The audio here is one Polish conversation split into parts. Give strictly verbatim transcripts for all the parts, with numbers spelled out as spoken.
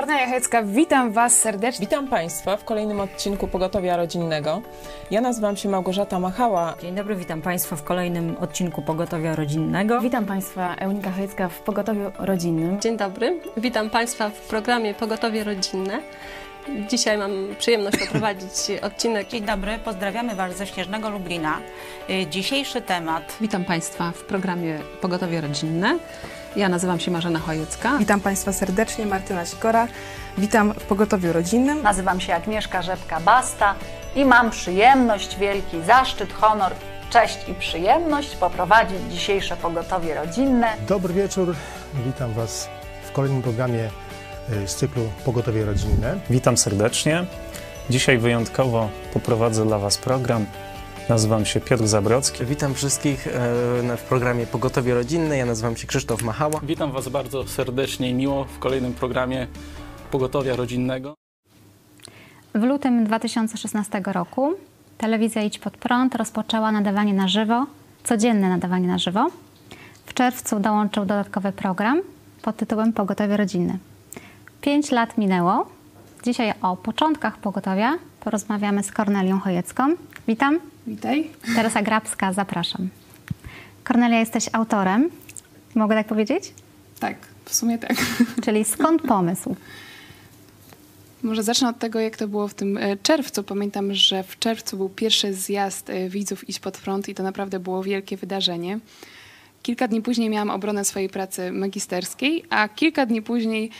Kornelia Chojecka, witam Was serdecznie. Witam Państwa w kolejnym odcinku Pogotowia Rodzinnego. Ja nazywam się Małgorzata Machała. Dzień dobry, witam Państwa w kolejnym odcinku Pogotowia Rodzinnego. Witam Państwa, Eunika Hejcka w Pogotowiu Rodzinnym. Dzień dobry, witam Państwa w programie Pogotowie Rodzinne. Dzisiaj mam przyjemność poprowadzić odcinek. Dzień dobry, pozdrawiamy Was ze śnieżnego Lublina. Dzisiejszy temat. Witam Państwa w programie Pogotowie Rodzinne. Ja nazywam się Marzena Chojecka. Witam Państwa serdecznie, Martyna Skora. Witam w Pogotowiu Rodzinnym. Nazywam się Agnieszka Rzepka-Basta i mam przyjemność, wielki zaszczyt, honor, cześć i przyjemność poprowadzić dzisiejsze Pogotowie Rodzinne. Dobry wieczór, witam Was w kolejnym programie z cyklu Pogotowie Rodzinne. Witam serdecznie. Dzisiaj wyjątkowo poprowadzę dla Was program. Nazywam się Piotr Zabrocki. Witam wszystkich w programie Pogotowie Rodzinne. Ja nazywam się Krzysztof Machała. Witam Was bardzo serdecznie i miło w kolejnym programie Pogotowia Rodzinnego. W lutym dwa tysiące szesnastego roku Telewizja Idź Pod Prąd rozpoczęła nadawanie na żywo, codzienne nadawanie na żywo. W czerwcu dołączył dodatkowy program pod tytułem Pogotowie Rodzinne. Pięć lat minęło. Dzisiaj o początkach Pogotowia porozmawiamy z Kornelią Chojecką. Witam. Witaj. Teresa Grabska, zapraszam. Kornelia, jesteś autorem. Mogę tak powiedzieć? Tak, w sumie tak. Czyli skąd pomysł? Może zacznę od tego, jak to było w tym czerwcu. Pamiętam, że w czerwcu był pierwszy zjazd widzów Idź Pod Prąd i to naprawdę było wielkie wydarzenie. Kilka dni później miałam obronę swojej pracy magisterskiej, a kilka dni później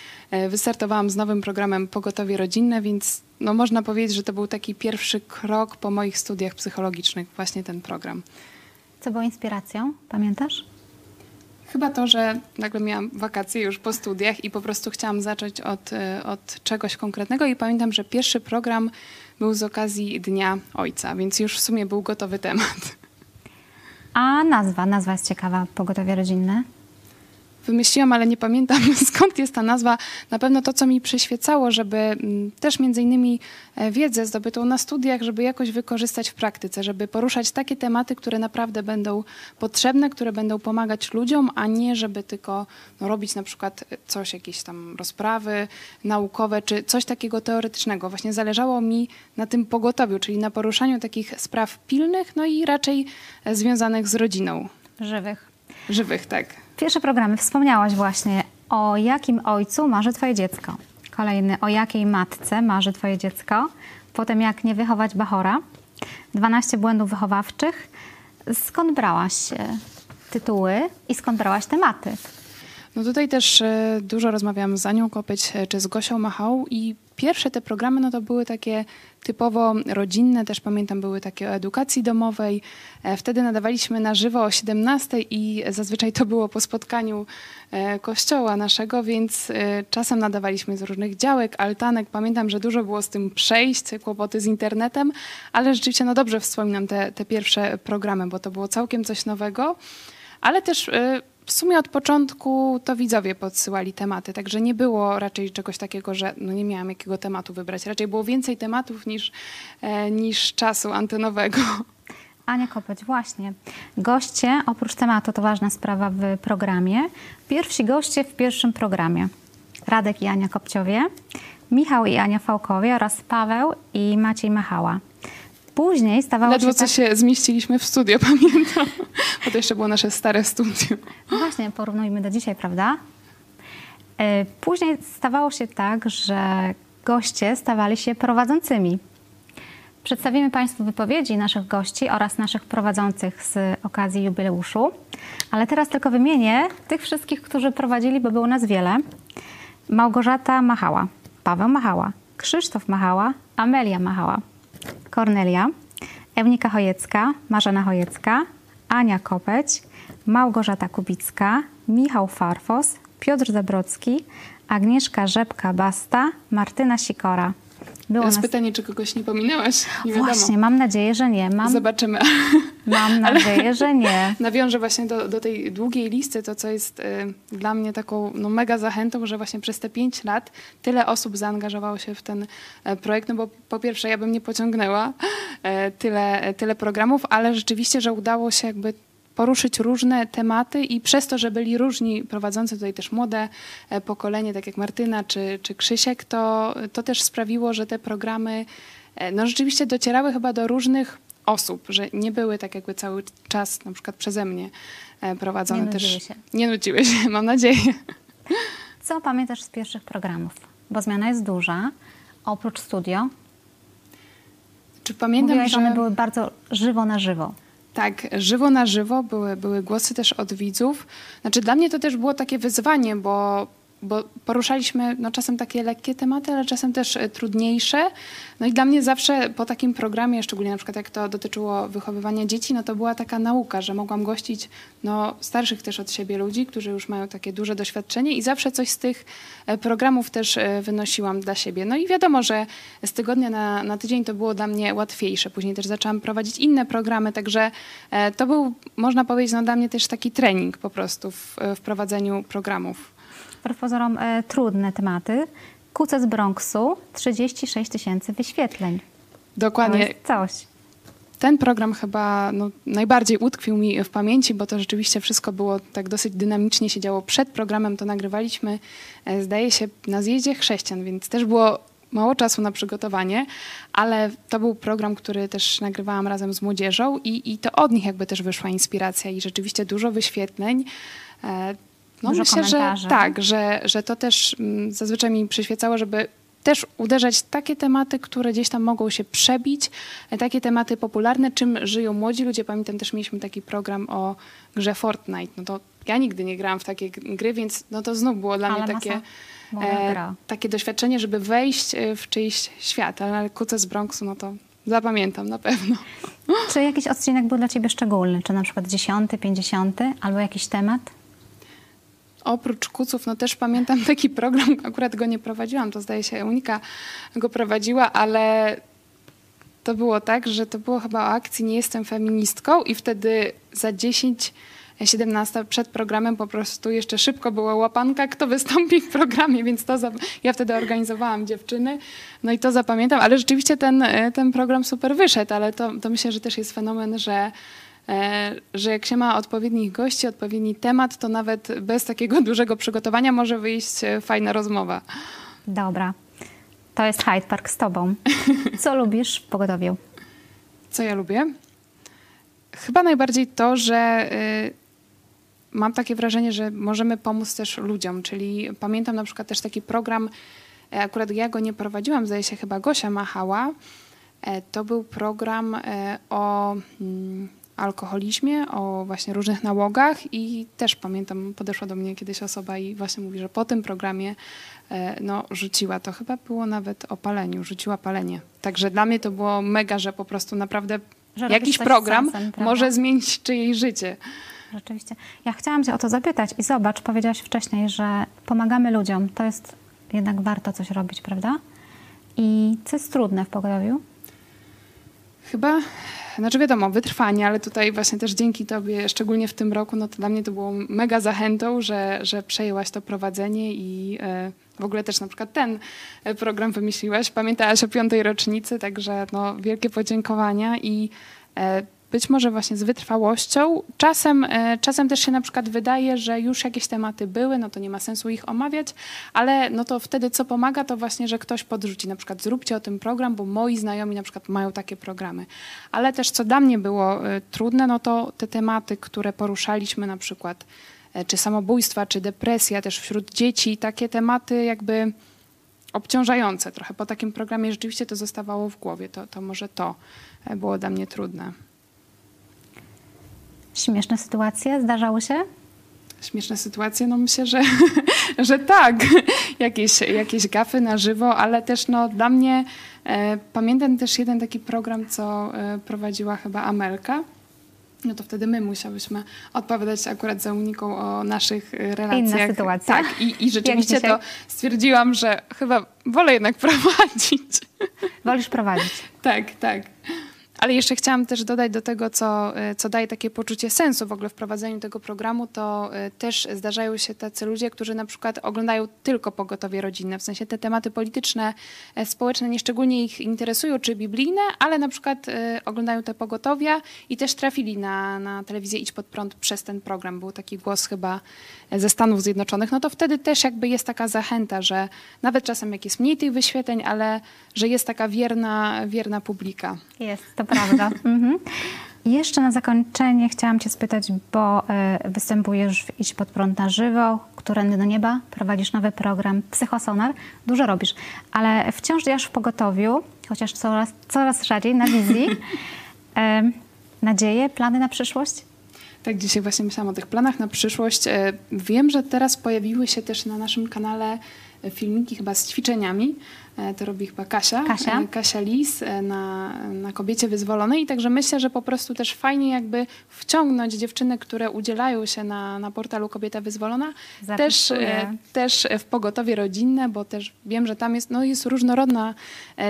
wystartowałam z nowym programem Pogotowie Rodzinne, więc no można powiedzieć, że to był taki pierwszy krok po moich studiach psychologicznych, właśnie ten program. Co było inspiracją? Pamiętasz? Chyba to, że nagle miałam wakacje już po studiach i po prostu chciałam zacząć od, od czegoś konkretnego i pamiętam, że pierwszy program był z okazji Dnia Ojca, więc już w sumie był gotowy temat. A nazwa? Nazwa jest ciekawa, Pogotowie Rodzinne. Wymyśliłam, ale nie pamiętam, skąd jest ta nazwa. Na pewno to, co mi przyświecało, żeby też między innymi wiedzę zdobytą na studiach, żeby jakoś wykorzystać w praktyce, żeby poruszać takie tematy, które naprawdę będą potrzebne, które będą pomagać ludziom, a nie żeby tylko no, robić na przykład coś, jakieś tam rozprawy naukowe, czy coś takiego teoretycznego. Właśnie zależało mi na tym pogotowiu, czyli na poruszaniu takich spraw pilnych, no i raczej związanych z rodziną. Żywych. Żywych, tak. Pierwsze programy. Wspomniałaś właśnie, o jakim ojcu marzy Twoje dziecko. Kolejny, o jakiej matce marzy Twoje dziecko. Potem, jak nie wychować bachora. dwanaście błędów wychowawczych. Skąd brałaś tytuły i skąd brałaś tematy? No tutaj też dużo rozmawiam z Anią Kopeć czy z Gosią Machałą i pierwsze te programy no to były takie typowo rodzinne, też pamiętam były takie o edukacji domowej. Wtedy nadawaliśmy na żywo o siedemnastej i zazwyczaj to było po spotkaniu kościoła naszego, więc czasem nadawaliśmy z różnych działek, altanek. Pamiętam, że dużo było z tym przejść, kłopoty z internetem, ale rzeczywiście no dobrze wspominam te, te pierwsze programy, bo to było całkiem coś nowego, ale też w sumie od początku to widzowie podsyłali tematy, także nie było raczej czegoś takiego, że no nie miałam jakiego tematu wybrać. Raczej było więcej tematów niż, e, niż czasu antenowego. Ania Kopeć, właśnie. Goście, oprócz tematu, to ważna sprawa w programie. Pierwsi goście w pierwszym programie. Radek i Ania Kopciowie, Michał i Ania Fałkowie oraz Paweł i Maciej Machała. Później stawało Ledwo się... Ledwo tak... co się zmieściliśmy w studio, pamiętam, bo to jeszcze było nasze stare studio. No właśnie, porównujmy do dzisiaj, prawda? Później stawało się tak, że goście stawali się prowadzącymi. Przedstawimy Państwu wypowiedzi naszych gości oraz naszych prowadzących z okazji jubileuszu. Ale teraz tylko wymienię tych wszystkich, którzy prowadzili, bo było nas wiele. Małgorzata Machała, Paweł Machała, Krzysztof Machała, Amelia Machała, Kornelia, Eunika Hojecka, Marzena Chojecka, Ania Kopeć, Małgorzata Kubicka, Michał Farfos, Piotr Zabrocki, Agnieszka Rzepka-Basta, Martyna Skora. Było Teraz nas... pytanie, czy kogoś nie pominęłaś? Nie właśnie, wiadomo. Mam nadzieję, że nie. Mam... Zobaczymy. Mam nadzieję, że nie. Nawiążę właśnie do, do tej długiej listy, to co jest y, dla mnie taką no, mega zachętą, że właśnie przez te pięć lat tyle osób zaangażowało się w ten e, projekt, no bo po pierwsze ja bym nie pociągnęła e, tyle, e, tyle programów, ale rzeczywiście, że udało się jakby poruszyć różne tematy i przez to, że byli różni prowadzący tutaj też młode pokolenie, tak jak Martyna czy, czy Krzysiek, to, to też sprawiło, że te programy no, rzeczywiście docierały chyba do różnych osób, że nie były tak jakby cały czas na przykład przeze mnie prowadzone. Nie nudziły też, się. Nie nudziły się, mam nadzieję. Co pamiętasz z pierwszych programów? Bo zmiana jest duża. Oprócz studio. Czy pamiętam, mówiłaś, że one były bardzo żywo na żywo. Tak, żywo na żywo były, były głosy też od widzów. Znaczy dla mnie to też było takie wyzwanie, bo, bo poruszaliśmy no, czasem takie lekkie tematy, ale czasem też trudniejsze. No i dla mnie zawsze po takim programie, szczególnie na przykład jak to dotyczyło wychowywania dzieci, no to była taka nauka, że mogłam gościć no, starszych też od siebie ludzi, którzy już mają takie duże doświadczenie i zawsze coś z tych programów też wynosiłam dla siebie. No i wiadomo, że z tygodnia na, na tydzień to było dla mnie łatwiejsze. Później też zaczęłam prowadzić inne programy, także to był, można powiedzieć, no, dla mnie też taki trening po prostu w, w prowadzeniu programów. Wbrew pozorom e, trudne tematy. Kuce z Bronxu, trzydzieści sześć tysięcy wyświetleń. Dokładnie. To jest coś. Ten program chyba no, najbardziej utkwił mi w pamięci, bo to rzeczywiście wszystko było tak dosyć dynamicznie się działo. Przed programem to nagrywaliśmy, e, zdaje się, na Zjeździe Chrześcijan, więc też było mało czasu na przygotowanie, ale to był program, który też nagrywałam razem z młodzieżą i, i to od nich jakby też wyszła inspiracja i rzeczywiście dużo wyświetleń. E, No myślę, że tak, że, że to też zazwyczaj mi przyświecało, żeby też uderzać w takie tematy, które gdzieś tam mogą się przebić, takie tematy popularne, czym żyją młodzi ludzie. Pamiętam też mieliśmy taki program o grze Fortnite. No to ja nigdy nie grałam w takie gry, więc no to znów było dla ale mnie takie, e, takie doświadczenie, żeby wejść w czyjś świat. Ale Kuce z Bronxu, no to zapamiętam na pewno. Czy jakiś odcinek był dla ciebie szczególny? Czy na przykład dziesiąty, pięćdziesiąty albo jakiś temat? Oprócz kuców, no też pamiętam taki program, akurat go nie prowadziłam, to zdaje się Eunika go prowadziła, ale to było tak, że to było chyba o akcji Nie jestem feministką i wtedy za dziesięć siedemnaście przed programem po prostu jeszcze szybko była łapanka, kto wystąpi w programie, więc to za... ja wtedy organizowałam dziewczyny, no i to zapamiętam, ale rzeczywiście ten, ten program super wyszedł, ale to, to myślę, że też jest fenomen, że że jak się ma odpowiednich gości, odpowiedni temat, to nawet bez takiego dużego przygotowania może wyjść fajna rozmowa. Dobra. To jest Hyde Park z tobą. Co lubisz w Pogotowiu? Co ja lubię? Chyba najbardziej to, że mam takie wrażenie, że możemy pomóc też ludziom. Czyli pamiętam na przykład też taki program, akurat ja go nie prowadziłam, zdaje się chyba Gosia Machała. To był program o... alkoholizmie, o właśnie różnych nałogach i też pamiętam, podeszła do mnie kiedyś osoba i właśnie mówi, że po tym programie no, rzuciła to. Chyba było nawet o paleniu, rzuciła palenie. Także dla mnie to było mega, że po prostu naprawdę że jakiś program sensem, może zmienić czyjeś życie. Rzeczywiście. Ja chciałam cię o to zapytać i zobacz, powiedziałaś wcześniej, że pomagamy ludziom. To jest jednak warto coś robić, prawda? I co jest trudne w Pogotowiu? Chyba, znaczy wiadomo, wytrwanie, ale tutaj właśnie też dzięki tobie, szczególnie w tym roku, no to dla mnie to było mega zachętą, że, że przejęłaś to prowadzenie i w ogóle też na przykład ten program wymyśliłaś, pamiętałaś o piątej rocznicy, także no wielkie podziękowania i być może właśnie z wytrwałością. Czasem, czasem też się na przykład wydaje, że już jakieś tematy były, no to nie ma sensu ich omawiać, ale no to wtedy co pomaga, to właśnie, że ktoś podrzuci, na przykład zróbcie o tym program, bo moi znajomi na przykład mają takie programy. Ale też co dla mnie było trudne, no to te tematy, które poruszaliśmy na przykład, czy samobójstwa, czy depresja też wśród dzieci, takie tematy jakby obciążające trochę. Po takim programie rzeczywiście to zostawało w głowie, to, to może to było dla mnie trudne. Śmieszne sytuacje zdarzały się? Śmieszne sytuacje? No myślę, że, że tak. Jakieś, jakieś gafy na żywo, ale też no, dla mnie e, pamiętam też jeden taki program, co e, prowadziła chyba Amelka. No to wtedy my musiałyśmy odpowiadać akurat za Uniką o naszych relacjach. Inna sytuacja. Tak, i, i rzeczywiście to stwierdziłam, że chyba wolę jednak prowadzić. Wolisz prowadzić. Tak, tak. Ale jeszcze chciałam też dodać do tego, co, co daje takie poczucie sensu w ogóle w prowadzeniu tego programu, to też zdarzają się tacy ludzie, którzy na przykład oglądają tylko Pogotowie Rodzinne, w sensie te tematy polityczne, społeczne nieszczególnie ich interesują, czy biblijne, ale na przykład oglądają te Pogotowia i też trafili na, na telewizję Idź Pod Prąd przez ten program. Był taki głos chyba ze Stanów Zjednoczonych. No to wtedy też jakby jest taka zachęta, że nawet czasem jak jest mniej tych wyświetleń, ale że jest taka wierna, wierna publika. Jest, to prawda. Mhm. Jeszcze na zakończenie chciałam cię spytać, bo y, występujesz w Idź Pod Prąd na żywo, Którędy do nieba, prowadzisz nowy program Psychosonar, dużo robisz, ale wciąż działasz w Pogotowiu, chociaż coraz, coraz rzadziej na wizji. Y, nadzieje, plany na przyszłość? Tak, dzisiaj właśnie myślałam o tych planach na przyszłość. Wiem, że teraz pojawiły się też na naszym kanale filmiki chyba z ćwiczeniami. To robi chyba Kasia, Kasia, Kasia Lis na, na Kobiecie Wyzwolonej. I także myślę, że po prostu też fajnie jakby wciągnąć dziewczyny, które udzielają się na, na portalu Kobieta Wyzwolona, też, też w Pogotowie Rodzinne, bo też wiem, że tam jest, no jest różnorodna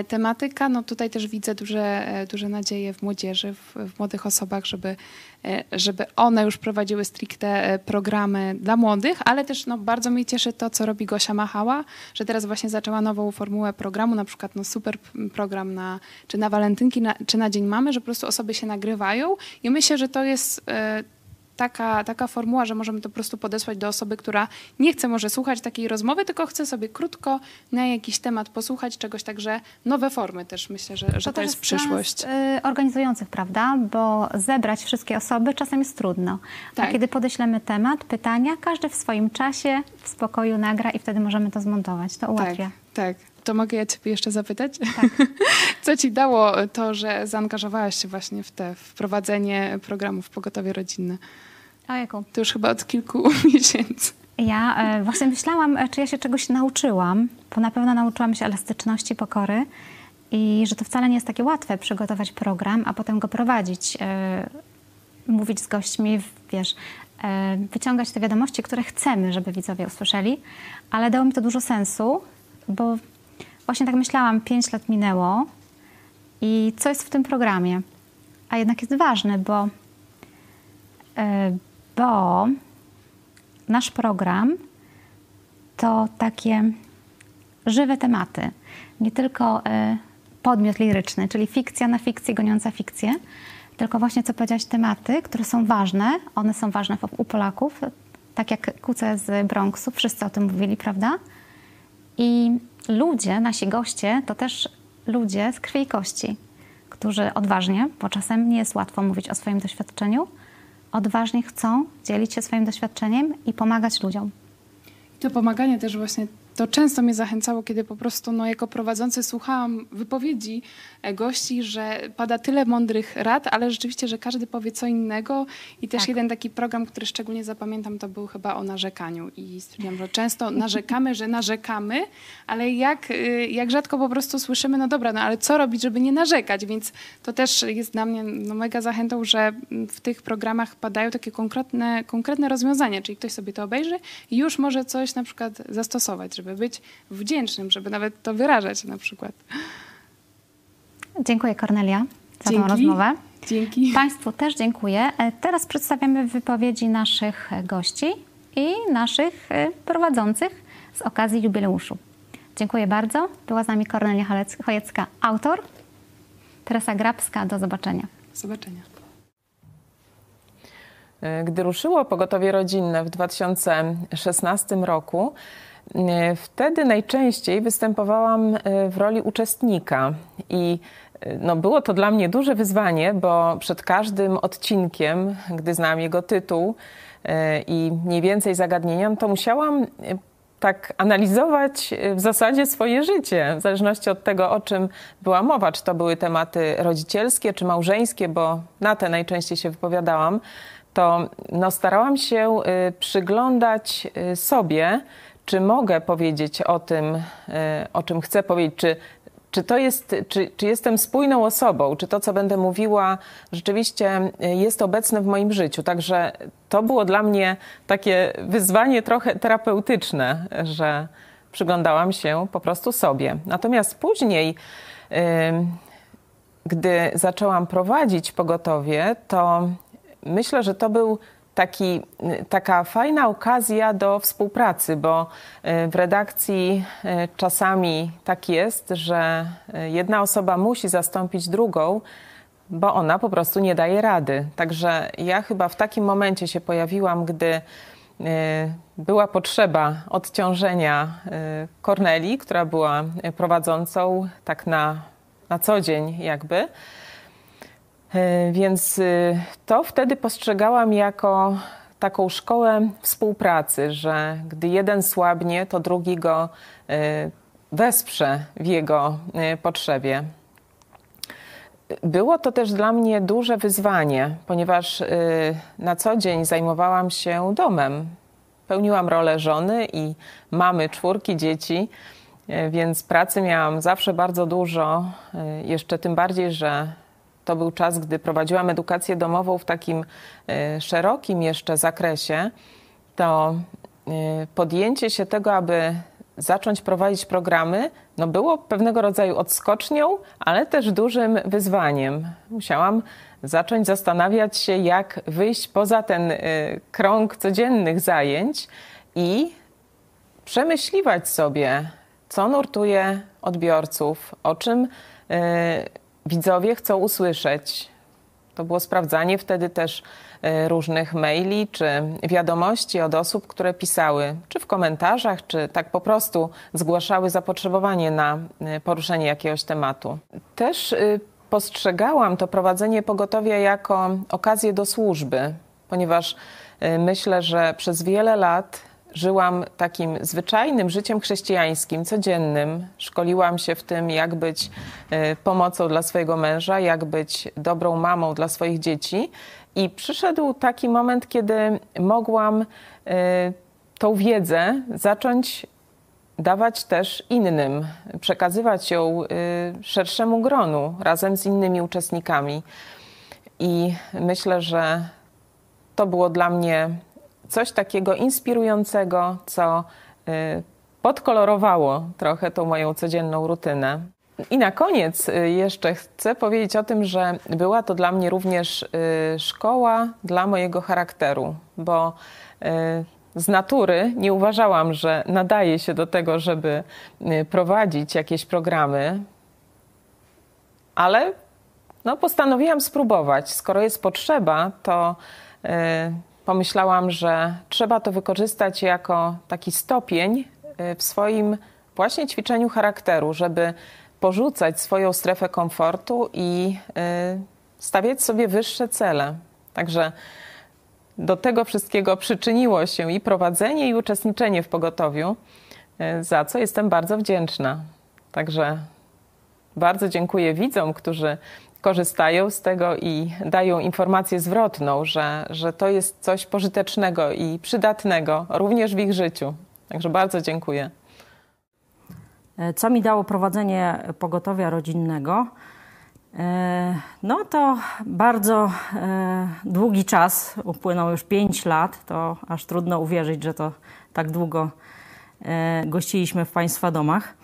tematyka. No tutaj też widzę duże, duże nadzieje w młodzieży, w, w młodych osobach, żeby, żeby one już prowadziły stricte programy dla młodych, ale też no, bardzo mnie cieszy to, co robi Gosia Machała, że teraz właśnie zaczęła nową formułę programu, na przykład no, super program na, czy na walentynki, na, czy na Dzień Mamy, że po prostu osoby się nagrywają i myślę, że to jest e, taka, taka formuła, że możemy to po prostu podesłać do osoby, która nie chce może słuchać takiej rozmowy, tylko chce sobie krótko na jakiś temat posłuchać czegoś, także nowe formy też myślę, że, że to, to jest przyszłość. To jest organizujących, prawda, bo zebrać wszystkie osoby czasem jest trudno. Tak. A kiedy podeślemy temat, pytania, każdy w swoim czasie, w spokoju nagra i wtedy możemy to zmontować. To ułatwia. Tak, tak. To mogę ja ciebie jeszcze zapytać? Tak. Co ci dało to, że zaangażowałaś się właśnie w te wprowadzenie programów Pogotowie Rodzinne? A jaką? To już chyba od kilku miesięcy. Ja e, właśnie myślałam, czy ja się czegoś nauczyłam, bo na pewno nauczyłam się elastyczności, pokory i że to wcale nie jest takie łatwe przygotować program, a potem go prowadzić, e, mówić z gośćmi, wiesz, e, wyciągać te wiadomości, które chcemy, żeby widzowie usłyszeli, ale dało mi to dużo sensu, bo właśnie tak myślałam, pięć lat minęło i co jest w tym programie? A jednak jest ważne, bo, bo nasz program to takie żywe tematy. Nie tylko podmiot liryczny, czyli fikcja na fikcji, goniąca fikcję, tylko właśnie, co powiedziałaś, tematy, które są ważne. One są ważne u Polaków, tak jak kuce z Bronxu, wszyscy o tym mówili, prawda? I ludzie, nasi goście, to też ludzie z krwi i kości, którzy odważnie, bo czasem nie jest łatwo mówić o swoim doświadczeniu, odważnie chcą dzielić się swoim doświadczeniem i pomagać ludziom. I to pomaganie też właśnie, to często mnie zachęcało, kiedy po prostu no, jako prowadzący słuchałam wypowiedzi gości, że pada tyle mądrych rad, ale rzeczywiście, że każdy powie co innego. I też tak. Jeden taki program, który szczególnie zapamiętam, to był chyba o narzekaniu. I stwierdziłam, że często narzekamy, że narzekamy, ale jak, jak rzadko po prostu słyszymy, no dobra, no ale co robić, żeby nie narzekać? Więc to też jest dla mnie no, mega zachętą, że w tych programach padają takie konkretne, konkretne rozwiązania, czyli ktoś sobie to obejrzy i już może coś na przykład zastosować, żeby żeby być wdzięcznym, żeby nawet to wyrażać na przykład. Dziękuję, Kornelia, za Dzięki. Tą rozmowę. Dzięki. Państwu też dziękuję. Teraz przedstawiamy wypowiedzi naszych gości i naszych prowadzących z okazji jubileuszu. Dziękuję bardzo. Była z nami Kornelia Chojecka, autor. Teresa Grabska, do zobaczenia. Do zobaczenia. Gdy ruszyło Pogotowie Rodzinne w dwa tysiące szesnastym roku, wtedy najczęściej występowałam w roli uczestnika i no, było to dla mnie duże wyzwanie, bo przed każdym odcinkiem, gdy znam jego tytuł i mniej więcej zagadnienia, to musiałam tak analizować w zasadzie swoje życie, w zależności od tego, o czym była mowa, czy to były tematy rodzicielskie, czy małżeńskie, bo na te najczęściej się wypowiadałam, to no, starałam się przyglądać sobie, czy mogę powiedzieć o tym, o czym chcę powiedzieć, czy, czy, to jest, czy, czy jestem spójną osobą, czy to, co będę mówiła, rzeczywiście jest obecne w moim życiu. Także to było dla mnie takie wyzwanie trochę terapeutyczne, że przyglądałam się po prostu sobie. Natomiast później gdy zaczęłam prowadzić Pogotowie, to myślę, że to był taki, taka fajna okazja do współpracy, bo w redakcji czasami tak jest, że jedna osoba musi zastąpić drugą, bo ona po prostu nie daje rady. Także ja chyba w takim momencie się pojawiłam, gdy była potrzeba odciążenia Kornelii, która była prowadzącą tak na, na co dzień jakby. Więc to wtedy postrzegałam jako taką szkołę współpracy, że gdy jeden słabnie, to drugi go wesprze w jego potrzebie. Było to też dla mnie duże wyzwanie, ponieważ na co dzień zajmowałam się domem. Pełniłam rolę żony i mamy czwórki dzieci, więc pracy miałam zawsze bardzo dużo. Jeszcze tym bardziej, że to był czas, gdy prowadziłam edukację domową w takim szerokim jeszcze zakresie, to podjęcie się tego, aby zacząć prowadzić programy, no było pewnego rodzaju odskocznią, ale też dużym wyzwaniem. Musiałam zacząć zastanawiać się, jak wyjść poza ten krąg codziennych zajęć i przemyśliwać sobie, co nurtuje odbiorców, o czym widzowie chcą usłyszeć. To było sprawdzanie wtedy też różnych maili czy wiadomości od osób, które pisały, czy w komentarzach, czy tak po prostu zgłaszały zapotrzebowanie na poruszenie jakiegoś tematu. Też postrzegałam to prowadzenie Pogotowia jako okazję do służby, ponieważ myślę, że przez wiele lat żyłam takim zwyczajnym życiem chrześcijańskim, codziennym. Szkoliłam się w tym, jak być pomocą dla swojego męża, jak być dobrą mamą dla swoich dzieci. I przyszedł taki moment, kiedy mogłam tą wiedzę zacząć dawać też innym, przekazywać ją szerszemu gronu razem z innymi uczestnikami. I myślę, że to było dla mnie coś takiego inspirującego, co podkolorowało trochę tą moją codzienną rutynę. I na koniec jeszcze chcę powiedzieć o tym, że była to dla mnie również szkoła dla mojego charakteru, bo z natury nie uważałam, że nadaje się do tego, żeby prowadzić jakieś programy, ale no postanowiłam spróbować. Skoro jest potrzeba, to pomyślałam, że trzeba to wykorzystać jako taki stopień w swoim właśnie ćwiczeniu charakteru, żeby porzucać swoją strefę komfortu i stawiać sobie wyższe cele. Także do tego wszystkiego przyczyniło się i prowadzenie, i uczestniczenie w Pogotowiu, za co jestem bardzo wdzięczna. Także bardzo dziękuję widzom, którzy korzystają z tego i dają informację zwrotną, że, że to jest coś pożytecznego i przydatnego również w ich życiu. Także bardzo dziękuję. Co mi dało prowadzenie Pogotowia Rodzinnego? No to bardzo długi czas, upłynął już pięć lat, to aż trudno uwierzyć, że to tak długo gościliśmy w Państwa domach.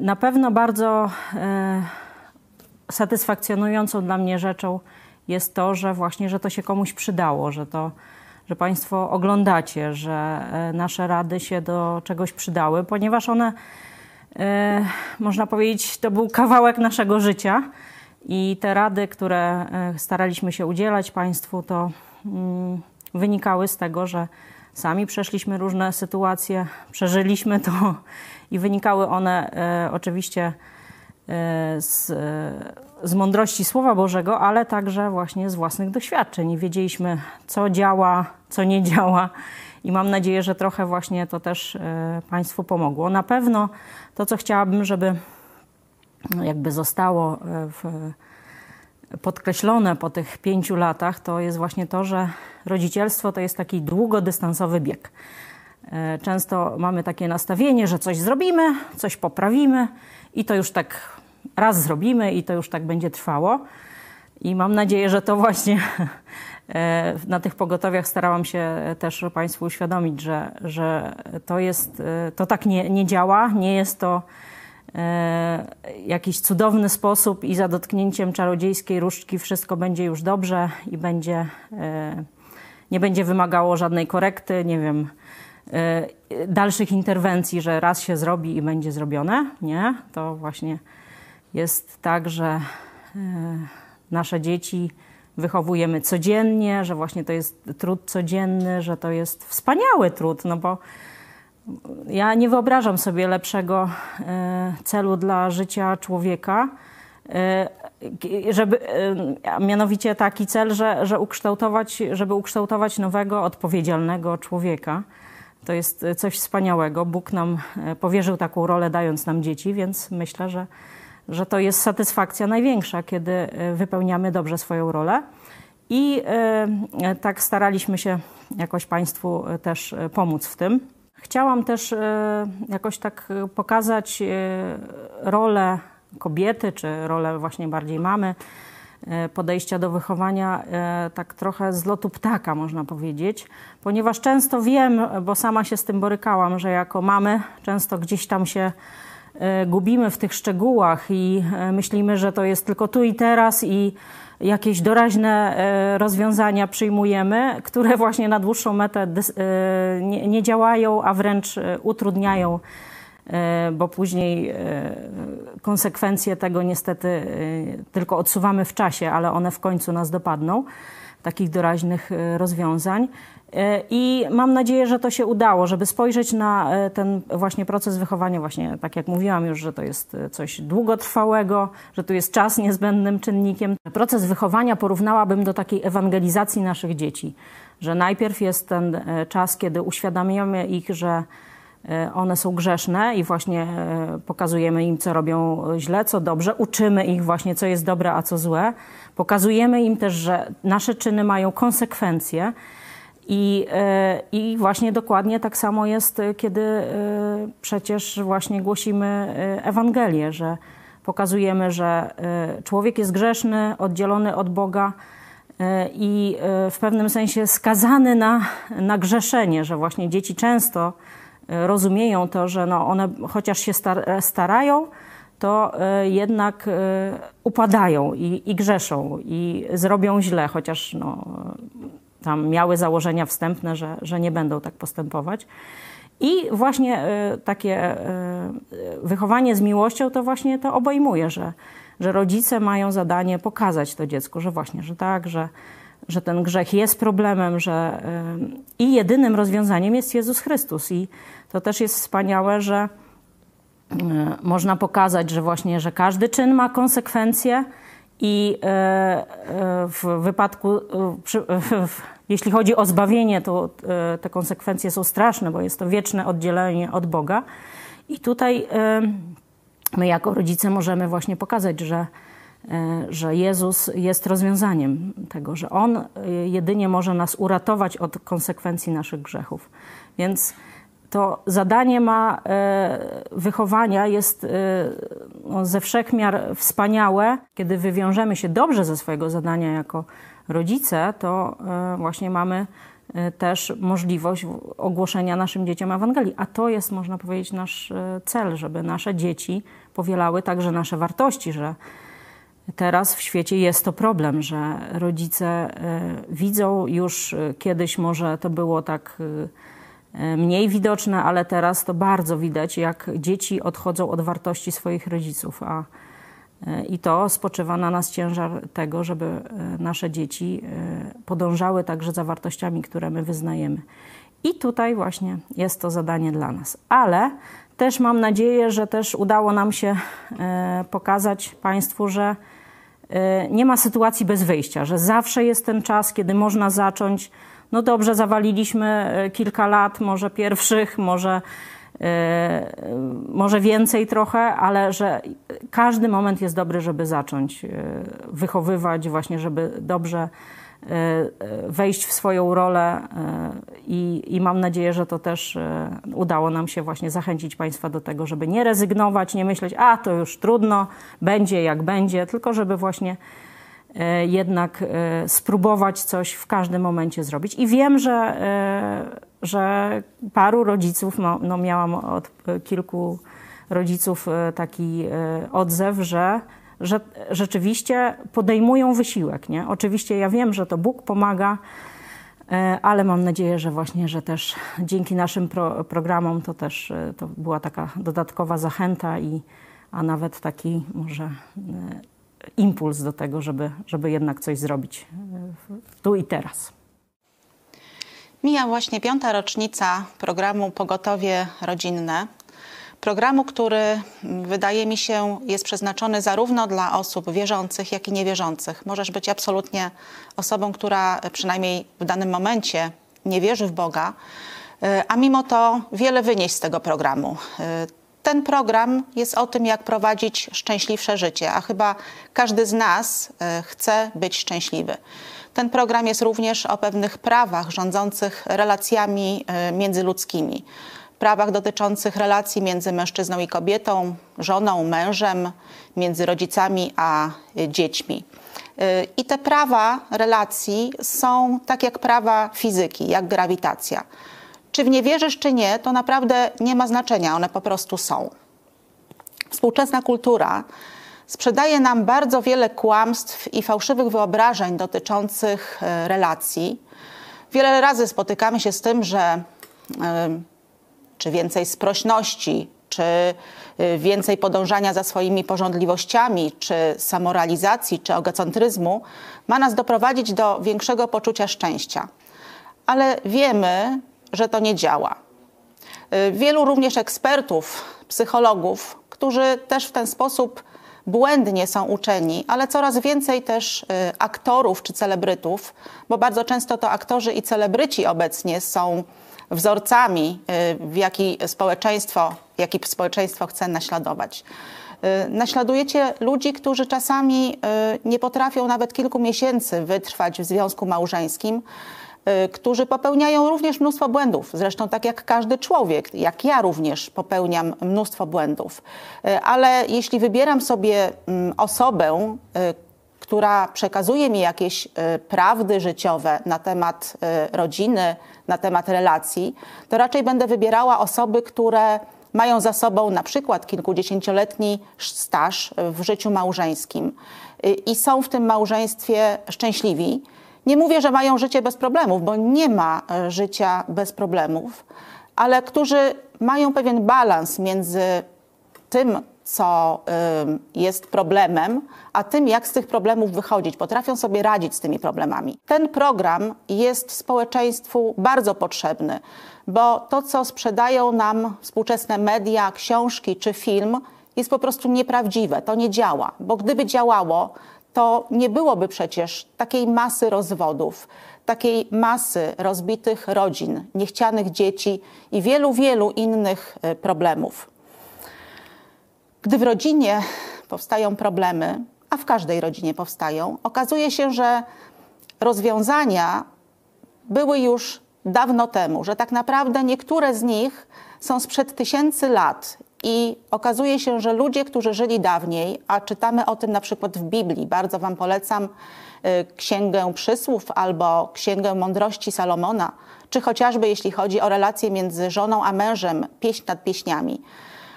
Na pewno bardzo satysfakcjonującą dla mnie rzeczą jest to, że właśnie, że to się komuś przydało, że to, że Państwo oglądacie, że nasze rady się do czegoś przydały, ponieważ one, można powiedzieć, to był kawałek naszego życia i te rady, które staraliśmy się udzielać Państwu, to wynikały z tego, że sami przeszliśmy różne sytuacje, przeżyliśmy to i wynikały one oczywiście Z, z mądrości Słowa Bożego, ale także właśnie z własnych doświadczeń. Wiedzieliśmy, co działa, co nie działa i mam nadzieję, że trochę właśnie to też Państwu pomogło. Na pewno to, co chciałabym, żeby jakby zostało w, podkreślone po tych pięciu latach, to jest właśnie to, że rodzicielstwo to jest taki długodystansowy bieg. Często mamy takie nastawienie, że coś zrobimy, coś poprawimy i to już tak raz zrobimy i to już tak będzie trwało. I mam nadzieję, że to właśnie na tych Pogotowiach starałam się też Państwu uświadomić, że, że to jest, to tak nie, nie działa, nie jest to jakiś cudowny sposób i za dotknięciem czarodziejskiej różdżki wszystko będzie już dobrze i będzie, nie będzie wymagało żadnej korekty, nie wiem, dalszych interwencji, że raz się zrobi i będzie zrobione. Nie, to właśnie jest tak, że nasze dzieci wychowujemy codziennie, że właśnie to jest trud codzienny, że to jest wspaniały trud, no bo ja nie wyobrażam sobie lepszego celu dla życia człowieka, żeby, a mianowicie taki cel, że, że ukształtować, żeby ukształtować nowego, odpowiedzialnego człowieka. To jest coś wspaniałego. Bóg nam powierzył taką rolę, dając nam dzieci, więc myślę, że, że to jest satysfakcja największa, kiedy wypełniamy dobrze swoją rolę. I tak staraliśmy się jakoś Państwu też pomóc w tym. Chciałam też jakoś tak pokazać rolę kobiety, czy rolę właśnie bardziej mamy, podejścia do wychowania tak trochę z lotu ptaka, można powiedzieć, ponieważ często wiem, bo sama się z tym borykałam, że jako mamy często gdzieś tam się gubimy w tych szczegółach i myślimy, że to jest tylko tu i teraz i jakieś doraźne rozwiązania przyjmujemy, które właśnie na dłuższą metę nie działają, a wręcz utrudniają, bo później konsekwencje tego niestety tylko odsuwamy w czasie, ale one w końcu nas dopadną, takich doraźnych rozwiązań. I mam nadzieję, że to się udało, żeby spojrzeć na ten właśnie proces wychowania, właśnie tak jak mówiłam już, że to jest coś długotrwałego, że tu jest czas niezbędnym czynnikiem. Proces wychowania porównałabym do takiej ewangelizacji naszych dzieci, że najpierw jest ten czas, kiedy uświadamiamy ich, że one są grzeszne i właśnie pokazujemy im, co robią źle, co dobrze. Uczymy ich właśnie, co jest dobre, a co złe. Pokazujemy im też, że nasze czyny mają konsekwencje. I, i właśnie dokładnie tak samo jest, kiedy przecież właśnie głosimy Ewangelię, że pokazujemy, że człowiek jest grzeszny, oddzielony od Boga i w pewnym sensie skazany na, na grzeszenie, że właśnie dzieci często rozumieją to, że no one chociaż się starają, to jednak upadają i, i grzeszą i zrobią źle, chociaż no, tam miały założenia wstępne, że, że nie będą tak postępować. I właśnie takie wychowanie z miłością to właśnie to obejmuje, że, że rodzice mają zadanie pokazać to dziecku, że właśnie, że tak, że że ten grzech jest problemem, że i jedynym rozwiązaniem jest Jezus Chrystus. I to też jest wspaniałe, że można pokazać, że właśnie, że każdy czyn ma konsekwencje i w wypadku, jeśli chodzi o zbawienie, to te konsekwencje są straszne, bo jest to wieczne oddzielenie od Boga. I tutaj my jako rodzice możemy właśnie pokazać, że że Jezus jest rozwiązaniem tego, że On jedynie może nas uratować od konsekwencji naszych grzechów. Więc to zadanie ma wychowania jest ze wszechmiar wspaniałe. Kiedy wywiążemy się dobrze ze swojego zadania jako rodzice, to właśnie mamy też możliwość ogłoszenia naszym dzieciom Ewangelii. A to jest, można powiedzieć, nasz cel, żeby nasze dzieci powielały także nasze wartości, że teraz w świecie jest to problem, że rodzice widzą już kiedyś może to było tak mniej widoczne, ale teraz to bardzo widać, jak dzieci odchodzą od wartości swoich rodziców. A, i to spoczywa na nas ciężar tego, żeby nasze dzieci podążały także za wartościami, które my wyznajemy. I tutaj właśnie jest to zadanie dla nas. Ale też mam nadzieję, że też udało nam się pokazać Państwu, że nie ma sytuacji bez wyjścia, że zawsze jest ten czas, kiedy można zacząć. No dobrze, zawaliliśmy kilka lat, może pierwszych, może, może więcej trochę, ale że każdy moment jest dobry, żeby zacząć wychowywać, właśnie żeby dobrze wejść w swoją rolę i, i mam nadzieję, że to też udało nam się właśnie zachęcić Państwa do tego, żeby nie rezygnować, nie myśleć, a to już trudno, będzie jak będzie, tylko żeby właśnie jednak spróbować coś w każdym momencie zrobić. I wiem, że, że paru rodziców, no miałam od kilku rodziców taki odzew, że, że rzeczywiście podejmują wysiłek, nie? Oczywiście ja wiem, że to Bóg pomaga, ale mam nadzieję, że właśnie, że też dzięki naszym pro, programom to też to była taka dodatkowa zachęta i, a nawet taki może impuls do tego, żeby, żeby jednak coś zrobić tu i teraz. Mija właśnie piąta rocznica programu Pogotowie Rodzinne. Programu, który wydaje mi się jest przeznaczony zarówno dla osób wierzących, jak i niewierzących. Możesz być absolutnie osobą, która przynajmniej w danym momencie nie wierzy w Boga, a mimo to wiele wynieść z tego programu. Ten program jest o tym, jak prowadzić szczęśliwsze życie, a chyba każdy z nas chce być szczęśliwy. Ten program jest również o pewnych prawach rządzących relacjami międzyludzkimi. Prawach dotyczących relacji między mężczyzną i kobietą, żoną, mężem, między rodzicami a dziećmi. I te prawa relacji są tak jak prawa fizyki, jak grawitacja. Czy w nie wierzysz, czy nie, to naprawdę nie ma znaczenia, one po prostu są. Współczesna kultura sprzedaje nam bardzo wiele kłamstw i fałszywych wyobrażeń dotyczących relacji. Wiele razy spotykamy się z tym, że czy więcej sprośności, czy więcej podążania za swoimi pożądliwościami, czy samorealizacji, czy egocentryzmu ma nas doprowadzić do większego poczucia szczęścia. Ale wiemy, że to nie działa. Wielu również ekspertów, psychologów, którzy też w ten sposób błędnie są uczeni, ale coraz więcej też aktorów czy celebrytów, bo bardzo często to aktorzy i celebryci obecnie są wzorcami, w jaki społeczeństwo, jaki społeczeństwo chce naśladować. Naśladujecie ludzi, którzy czasami nie potrafią nawet kilku miesięcy wytrwać w związku małżeńskim, którzy popełniają również mnóstwo błędów. Zresztą tak jak każdy człowiek, jak ja również popełniam mnóstwo błędów. Ale jeśli wybieram sobie osobę, która przekazuje mi jakieś prawdy życiowe na temat rodziny, na temat relacji, to raczej będę wybierała osoby, które mają za sobą na przykład kilkudziesięcioletni staż w życiu małżeńskim i są w tym małżeństwie szczęśliwi. Nie mówię, że mają życie bez problemów, bo nie ma życia bez problemów, ale którzy mają pewien balans między tym, co jest problemem, a tym, jak z tych problemów wychodzić. Potrafią sobie radzić z tymi problemami. Ten program jest społeczeństwu bardzo potrzebny, bo to, co sprzedają nam współczesne media, książki czy film, jest po prostu nieprawdziwe. To nie działa, bo gdyby działało, to nie byłoby przecież takiej masy rozwodów, takiej masy rozbitych rodzin, niechcianych dzieci i wielu, wielu innych problemów. Gdy w rodzinie powstają problemy, a w każdej rodzinie powstają, okazuje się, że rozwiązania były już dawno temu, że tak naprawdę niektóre z nich są sprzed tysięcy lat i okazuje się, że ludzie, którzy żyli dawniej, a czytamy o tym na przykład w Biblii, bardzo wam polecam Księgę Przysłów albo Księgę Mądrości Salomona, czy chociażby jeśli chodzi o relacje między żoną a mężem, pieśń nad pieśniami.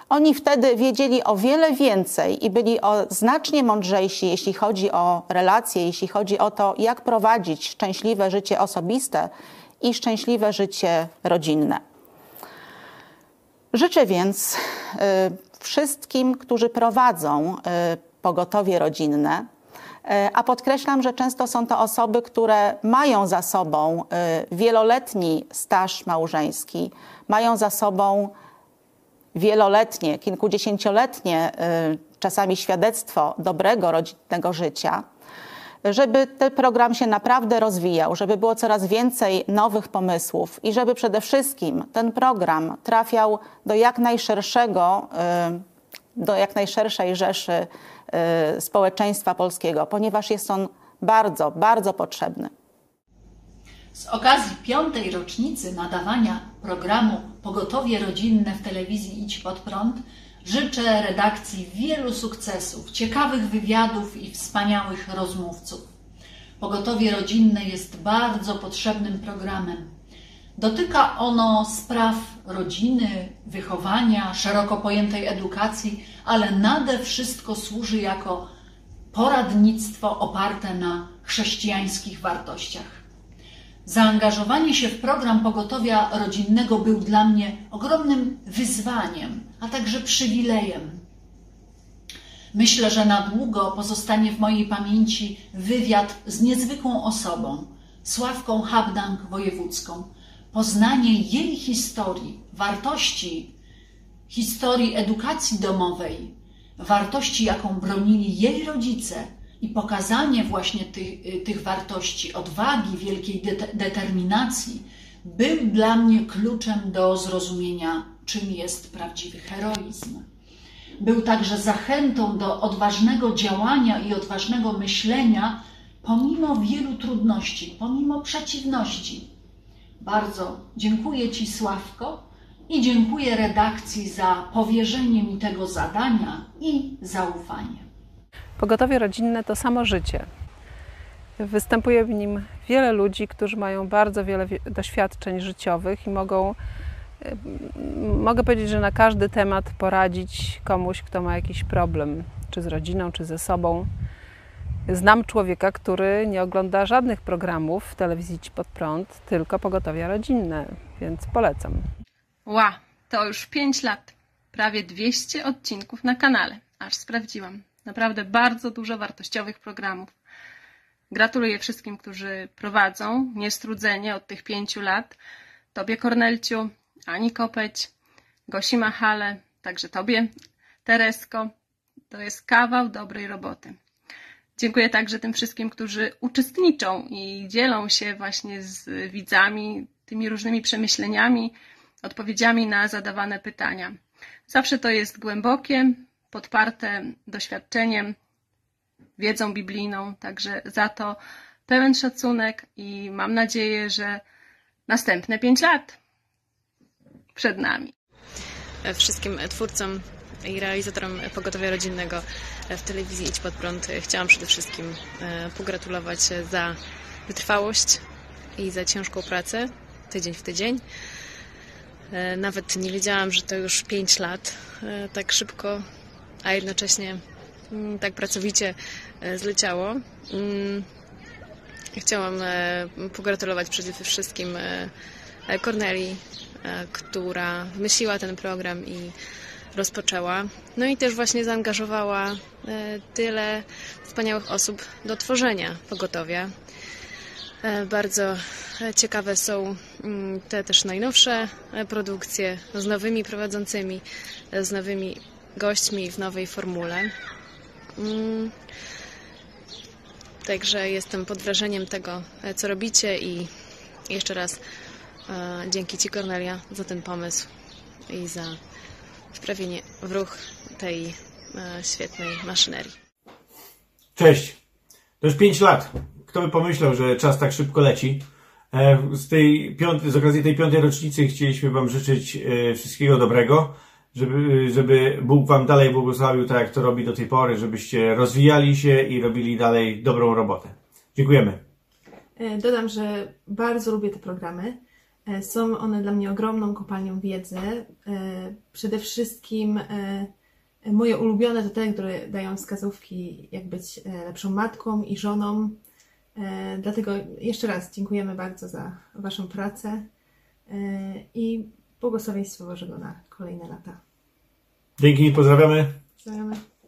Oni wtedy wiedzieli o wiele więcej i byli o znacznie mądrzejsi, jeśli chodzi o relacje, jeśli chodzi o to, jak prowadzić szczęśliwe życie osobiste i szczęśliwe życie rodzinne. Życzę więc wszystkim, którzy prowadzą pogotowie rodzinne, a podkreślam, że często są to osoby, które mają za sobą wieloletni staż małżeński, mają za sobą wieloletnie, kilkudziesięcioletnie czasami świadectwo dobrego rodzinnego życia, żeby ten program się naprawdę rozwijał, żeby było coraz więcej nowych pomysłów i żeby przede wszystkim ten program trafiał do jak najszerszego, do jak najszerszej rzeszy społeczeństwa polskiego, ponieważ jest on bardzo, bardzo potrzebny. Z okazji piątej rocznicy nadawania programu Pogotowie Rodzinne w telewizji Idź Pod Prąd życzę redakcji wielu sukcesów, ciekawych wywiadów i wspaniałych rozmówców. Pogotowie Rodzinne jest bardzo potrzebnym programem. Dotyka ono spraw rodziny, wychowania, szeroko pojętej edukacji, ale nade wszystko służy jako poradnictwo oparte na chrześcijańskich wartościach. Zaangażowanie się w program Pogotowia Rodzinnego był dla mnie ogromnym wyzwaniem, a także przywilejem. Myślę, że na długo pozostanie w mojej pamięci wywiad z niezwykłą osobą, Sławką Habdank-Wojewódzką. Poznanie jej historii, wartości, historii edukacji domowej, wartości, jaką bronili jej rodzice i pokazanie właśnie tych, tych wartości, odwagi, wielkiej de determinacji był dla mnie kluczem do zrozumienia, czym jest prawdziwy heroizm. Był także zachętą do odważnego działania i odważnego myślenia pomimo wielu trudności, pomimo przeciwności. Bardzo dziękuję Ci, Sławko, i dziękuję redakcji za powierzenie mi tego zadania i zaufanie. Pogotowie rodzinne to samo życie. Występuje w nim wiele ludzi, którzy mają bardzo wiele doświadczeń życiowych i mogą, mogę powiedzieć, że na każdy temat poradzić komuś, kto ma jakiś problem, czy z rodziną, czy ze sobą. Znam człowieka, który nie ogląda żadnych programów w telewizji Idź Pod Prąd, tylko Pogotowia Rodzinne, więc polecam. Ła, to już pięć lat. Prawie dwieście odcinków na kanale. Aż sprawdziłam. Naprawdę bardzo dużo wartościowych programów. Gratuluję wszystkim, którzy prowadzą niestrudzenie od tych pięciu lat. Tobie, Kornelciu, Ani Kopeć, Gosi Machale, także Tobie, Teresko. To jest kawał dobrej roboty. Dziękuję także tym wszystkim, którzy uczestniczą i dzielą się właśnie z widzami tymi różnymi przemyśleniami, odpowiedziami na zadawane pytania. Zawsze to jest głębokie, podparte doświadczeniem, wiedzą biblijną, także za to pełen szacunek i mam nadzieję, że następne pięć lat przed nami. Wszystkim twórcom i realizatorem Pogotowia Rodzinnego w telewizji Idź Pod Prąd chciałam przede wszystkim pogratulować za wytrwałość i za ciężką pracę tydzień w tydzień. Nawet nie wiedziałam, że to już pięć lat tak szybko, a jednocześnie tak pracowicie zleciało. Chciałam pogratulować przede wszystkim Kornelii, która wymyśliła ten program i rozpoczęła. No i też właśnie zaangażowała tyle wspaniałych osób do tworzenia Pogotowia. Bardzo ciekawe są te też najnowsze produkcje z nowymi prowadzącymi, z nowymi gośćmi w nowej formule. Także jestem pod wrażeniem tego, co robicie i jeszcze raz dzięki Ci, Kornelia, za ten pomysł i za wprawienie w ruch tej e, świetnej maszynerii. Cześć! To już pięć lat. Kto by pomyślał, że czas tak szybko leci. E, z, tej piąty, z okazji tej piątej rocznicy chcieliśmy Wam życzyć e, wszystkiego dobrego, żeby, żeby Bóg Wam dalej błogosławił, tak jak to robi do tej pory, żebyście rozwijali się i robili dalej dobrą robotę. Dziękujemy. E, dodam, że bardzo lubię te programy. Są one dla mnie ogromną kopalnią wiedzy. Przede wszystkim moje ulubione to te, które dają wskazówki, jak być lepszą matką i żoną. Dlatego jeszcze raz dziękujemy bardzo za Waszą pracę i błogosławieństwo Bożego na kolejne lata. Dzięki, pozdrawiamy. Pozdrawiamy.